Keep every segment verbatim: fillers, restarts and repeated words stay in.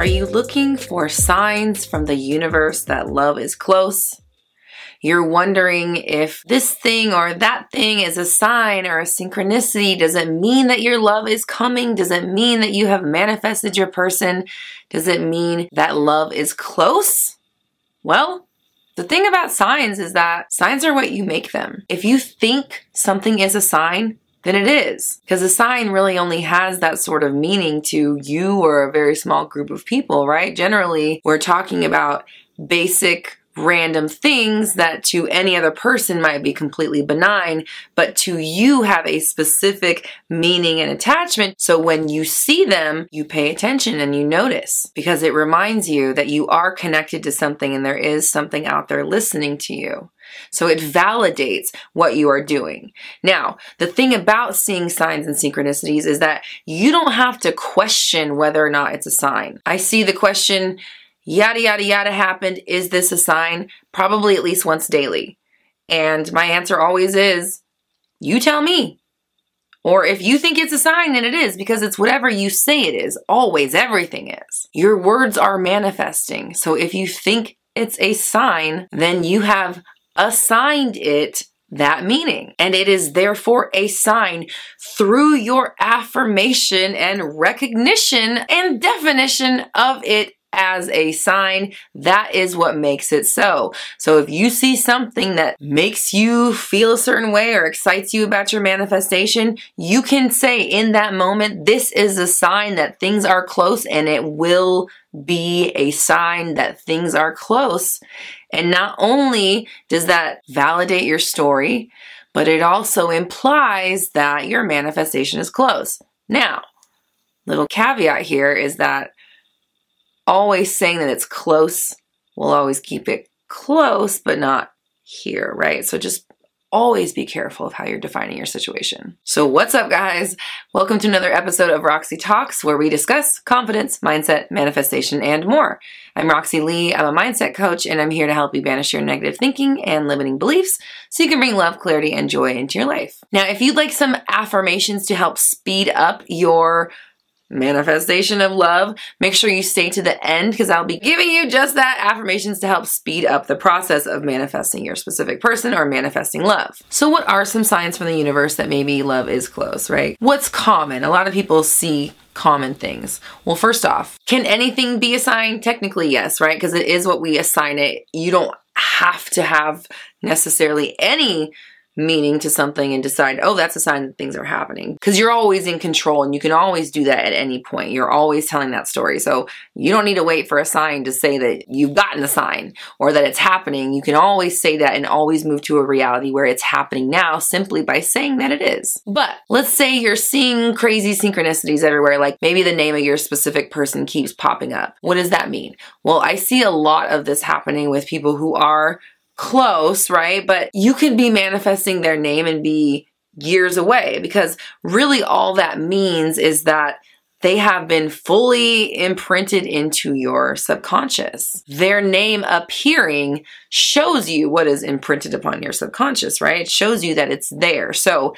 Are you looking for signs from the universe that love is close? You're wondering if this thing or that thing is a sign or a synchronicity. Does it mean that your love is coming? Does it mean that you have manifested your person? Does it mean that love is close? Well, the thing about signs is that signs are what you make them. If you think something is a sign, then it is. Because a sign really only has that sort of meaning to you or a very small group of people, right? Generally, we're talking about basic random things that to any other person might be completely benign, but to you have a specific meaning and attachment. So when you see them, you pay attention and you notice, because it reminds you that you are connected to something and there is something out there listening to you. So it validates what you are doing. Now, the thing about seeing signs and synchronicities is that you don't have to question whether or not it's a sign. I see the question, yada, yada, yada happened. Is this a sign? Probably at least once daily. And my answer always is, you tell me. Or if you think it's a sign, then it is, because it's whatever you say it is. Always, everything is. Your words are manifesting. So if you think it's a sign, then you have assigned it that meaning. And it is therefore a sign through your affirmation and recognition and definition of it as a sign. That is what makes it so. So if you see something that makes you feel a certain way or excites you about your manifestation, you can say in that moment, this is a sign that things are close, and it will be a sign that things are close. And not only does that validate your story, but it also implies that your manifestation is close. Now, little caveat here is that always saying that it's close will always keep it close, but not here, right? So just always be careful of how you're defining your situation. So what's up, guys? Welcome to another episode of Roxy Talks, where we discuss confidence, mindset, manifestation, and more. I'm Roxy Lee. I'm a mindset coach, and I'm here to help you banish your negative thinking and limiting beliefs so you can bring love, clarity, and joy into your life. Now, if you'd like some affirmations to help speed up your manifestation of love, make sure you stay to the end, because I'll be giving you just that, affirmations to help speed up the process of manifesting your specific person or manifesting love. So what are some signs from the universe that maybe love is close, right? What's common? A lot of people see common things. Well, first off, can anything be a sign? Technically, yes, right? Because it is what we assign it. You don't have to have necessarily any meaning to something and decide, oh, that's a sign that things are happening. Because you're always in control, and you can always do that at any point. You're always telling that story. So you don't need to wait for a sign to say that you've gotten a sign or that it's happening. You can always say that and always move to a reality where it's happening now simply by saying that it is. But let's say you're seeing crazy synchronicities everywhere, like maybe the name of your specific person keeps popping up. What does that mean? Well, I see a lot of this happening with people who are close, right? But you could be manifesting their name and be years away, because really all that means is that they have been fully imprinted into your subconscious. Their name appearing shows you what is imprinted upon your subconscious, right? It shows you that it's there. So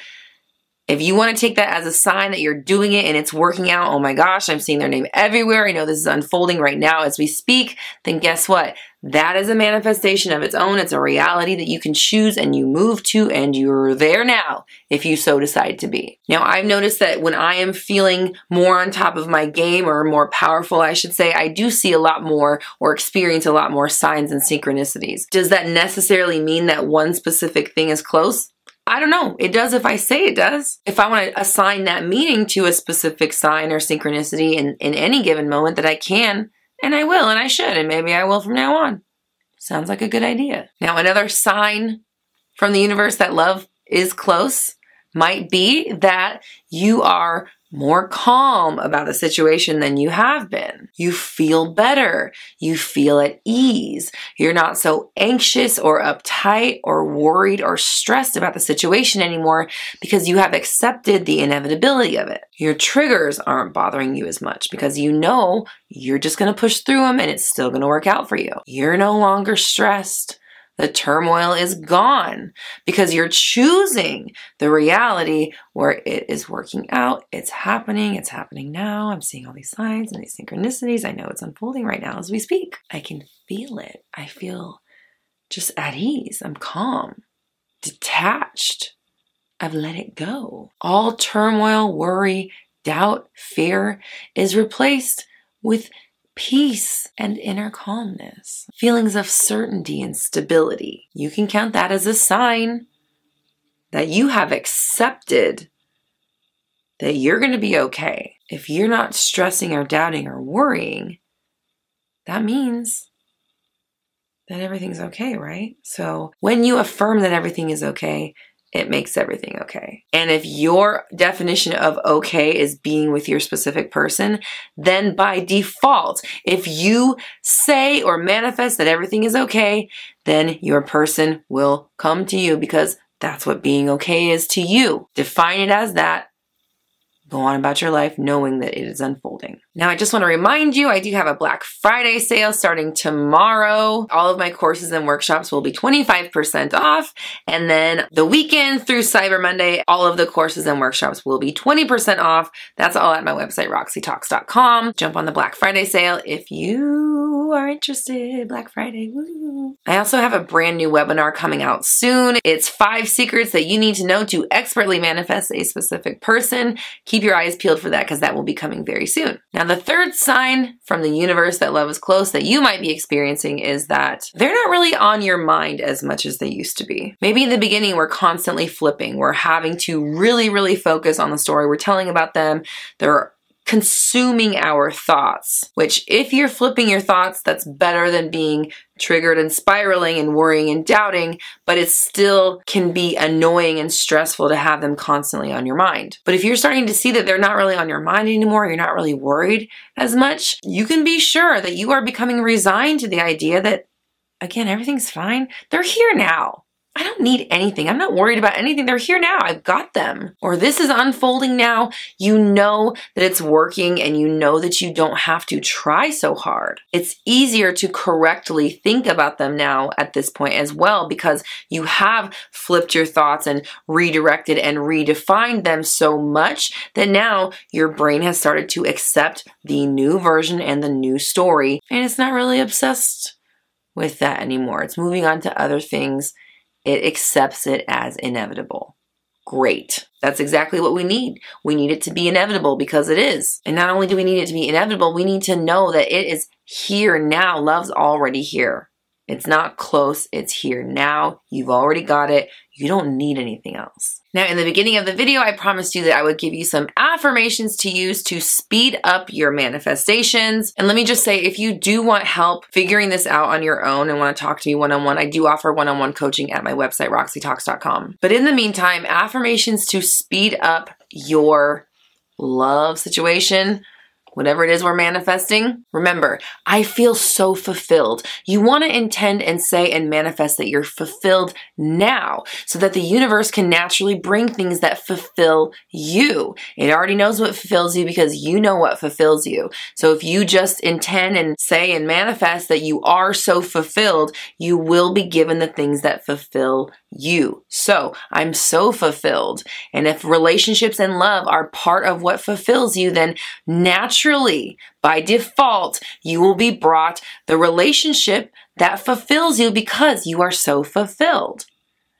if you want to take that as a sign that you're doing it and it's working out, oh my gosh, I'm seeing their name everywhere, I know this is unfolding right now as we speak, then guess what? That is a manifestation of its own. It's a reality that you can choose and you move to, and you're there now if you so decide to be. Now, I've noticed that when I am feeling more on top of my game, or more powerful, I should say, I do see a lot more or experience a lot more signs and synchronicities. Does that necessarily mean that one specific thing is close? I don't know. It does if I say it does. If I want to assign that meaning to a specific sign or synchronicity in, in any given moment, that I can, and I will, and I should, and maybe I will from now on. Sounds like a good idea. Now, another sign from the universe that love is close might be that you are more calm about a situation than you have been. You feel better. You feel at ease. You're not so anxious or uptight or worried or stressed about the situation anymore, because you have accepted the inevitability of it. Your triggers aren't bothering you as much, because you know you're just going to push through them and it's still going to work out for you. You're no longer stressed The turmoil is gone because you're choosing the reality where it is working out. It's happening. It's happening now. I'm seeing all these signs and these synchronicities. I know it's unfolding right now as we speak. I can feel it. I feel just at ease. I'm calm, detached. I've let it go. All turmoil, worry, doubt, fear is replaced with peace and inner calmness, feelings of certainty and stability. You can count that as a sign that you have accepted that you're going to be okay. If you're not stressing or doubting or worrying, that means that everything's okay, right? So when you affirm that everything is okay, it makes everything okay. And if your definition of okay is being with your specific person, then by default, if you say or manifest that everything is okay, then your person will come to you because that's what being okay is to you. Define it as that. Go on about your life knowing that it is unfolding. Now, I just want to remind you, I do have a Black Friday sale starting tomorrow. All of my courses and workshops will be twenty-five percent off. And then the weekend through Cyber Monday, all of the courses and workshops will be twenty percent off. That's all at my website, roxy talks dot com. Jump on the Black Friday sale if you are interested. Black Friday, woo! I also have a brand new webinar coming out soon. It's five secrets that you need to know to expertly manifest a specific person. Keep your eyes peeled for that because that will be coming very soon. Now, the third sign from the universe that love is close that you might be experiencing is that they're not really on your mind as much as they used to be. Maybe in the beginning, we're constantly flipping. We're having to really, really focus on the story we're telling about them. They're consuming our thoughts, which if you're flipping your thoughts, that's better than being triggered and spiraling and worrying and doubting, but it still can be annoying and stressful to have them constantly on your mind. But if you're starting to see that they're not really on your mind anymore, you're not really worried as much, you can be sure that you are becoming resigned to the idea that, again, everything's fine. They're here now. I don't need anything. I'm not worried about anything. They're here now. I've got them. Or this is unfolding now. You know that it's working and you know that you don't have to try so hard. It's easier to correctly think about them now at this point as well because you have flipped your thoughts and redirected and redefined them so much that now your brain has started to accept the new version and the new story. And it's not really obsessed with that anymore. It's moving on to other things. It accepts it as inevitable. Great. That's exactly what we need. We need it to be inevitable because it is. And not only do we need it to be inevitable, we need to know that it is here now. Love's already here. It's not close. It's here now. You've already got it. You don't need anything else. Now, in the beginning of the video, I promised you that I would give you some affirmations to use to speed up your manifestations. And let me just say, if you do want help figuring this out on your own and want to talk to me one-on-one, I do offer one-on-one coaching at my website, roxy talks dot com. But in the meantime, affirmations to speed up your love situation, whatever it is we're manifesting. Remember, I feel so fulfilled. You want to intend and say and manifest that you're fulfilled now so that the universe can naturally bring things that fulfill you. It already knows what fulfills you because you know what fulfills you. So if you just intend and say and manifest that you are so fulfilled, you will be given the things that fulfill you. So I'm so fulfilled. And if relationships and love are part of what fulfills you, then naturally, Naturally, by default, you will be brought the relationship that fulfills you because you are so fulfilled.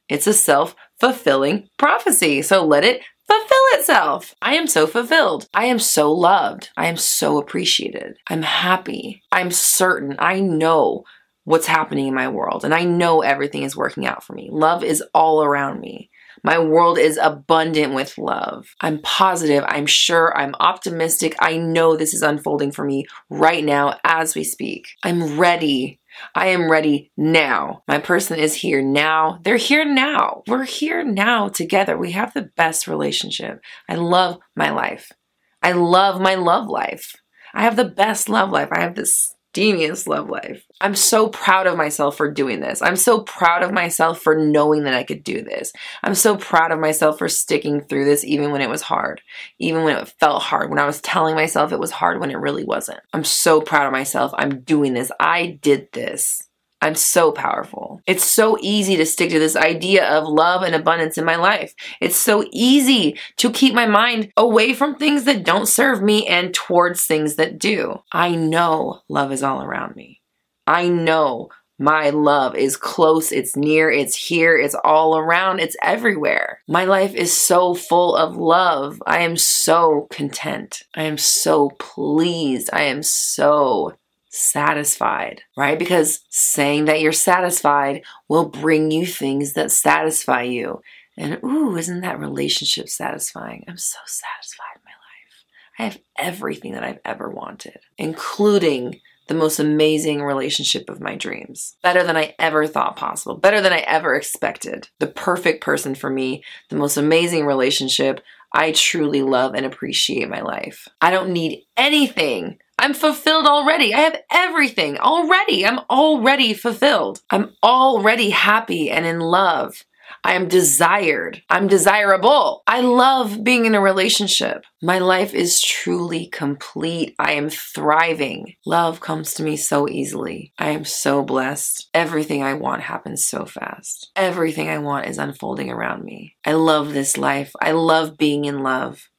It's a self-fulfilling prophecy, so let it fulfill itself. I am so fulfilled. I am so loved. I am so appreciated. I'm happy. I'm certain. I know what's happening in my world, and I know everything is working out for me. Love is all around me. My world is abundant with love. I'm positive. I'm sure. I'm optimistic. I know this is unfolding for me right now as we speak. I'm ready. I am ready now. My person is here now. They're here now. We're here now together. We have the best relationship. I love my life. I love my love life. I have the best love life. I have this genius love life. I'm so proud of myself for doing this. I'm so proud of myself for knowing that I could do this. I'm so proud of myself for sticking through this even when it was hard, even when it felt hard, when I was telling myself it was hard when it really wasn't. I'm so proud of myself. I'm doing this. I did this. I'm so powerful. It's so easy to stick to this idea of love and abundance in my life. It's so easy to keep my mind away from things that don't serve me and towards things that do. I know love is all around me. I know my love is close, it's near, it's here, it's all around, it's everywhere. My life is so full of love. I am so content. I am so pleased. I am so satisfied, right? Because saying that you're satisfied will bring you things that satisfy you. And ooh, isn't that relationship satisfying? I'm so satisfied in my life. I have everything that I've ever wanted, including the most amazing relationship of my dreams. Better than I ever thought possible. Better than I ever expected. The perfect person for me. The most amazing relationship. I truly love and appreciate my life. I don't need anything. I'm fulfilled already. I have everything already. I'm already fulfilled. I'm already happy and in love. I am desired. I'm desirable. I love being in a relationship. My life is truly complete. I am thriving. Love comes to me so easily. I am so blessed. Everything I want happens so fast. Everything I want is unfolding around me. I love this life. I love being in love.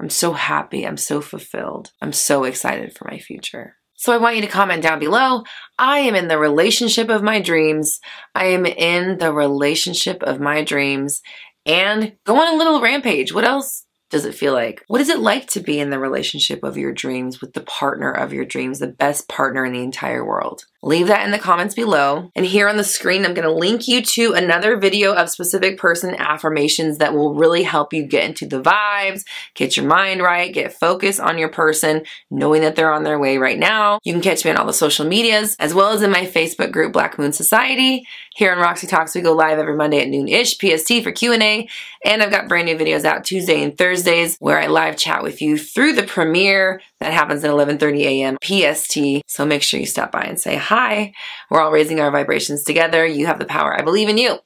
I'm so happy. I'm so fulfilled. I'm so excited for my future. So I want you to comment down below. I am in the relationship of my dreams. I am in the relationship of my dreams. And go on a little rampage. What else does it feel like? What is it like to be in the relationship of your dreams with the partner of your dreams, the best partner in the entire world? Leave that in the comments below. And here on the screen, I'm going to link you to another video of specific person affirmations that will really help you get into the vibes, get your mind right, get focused on your person, knowing that they're on their way right now. You can catch me on all the social medias, as well as in my Facebook group, Black Moon Society. Here on Roxy Talks, we go live every Monday at noon-ish P S T for Q and A. And I've got brand new videos out Tuesday and Thursdays where I live chat with you through the premiere that happens at eleven thirty a.m. P S T. So make sure you stop by and say hi. Hi, we're all raising our vibrations together. You have the power. I believe in you.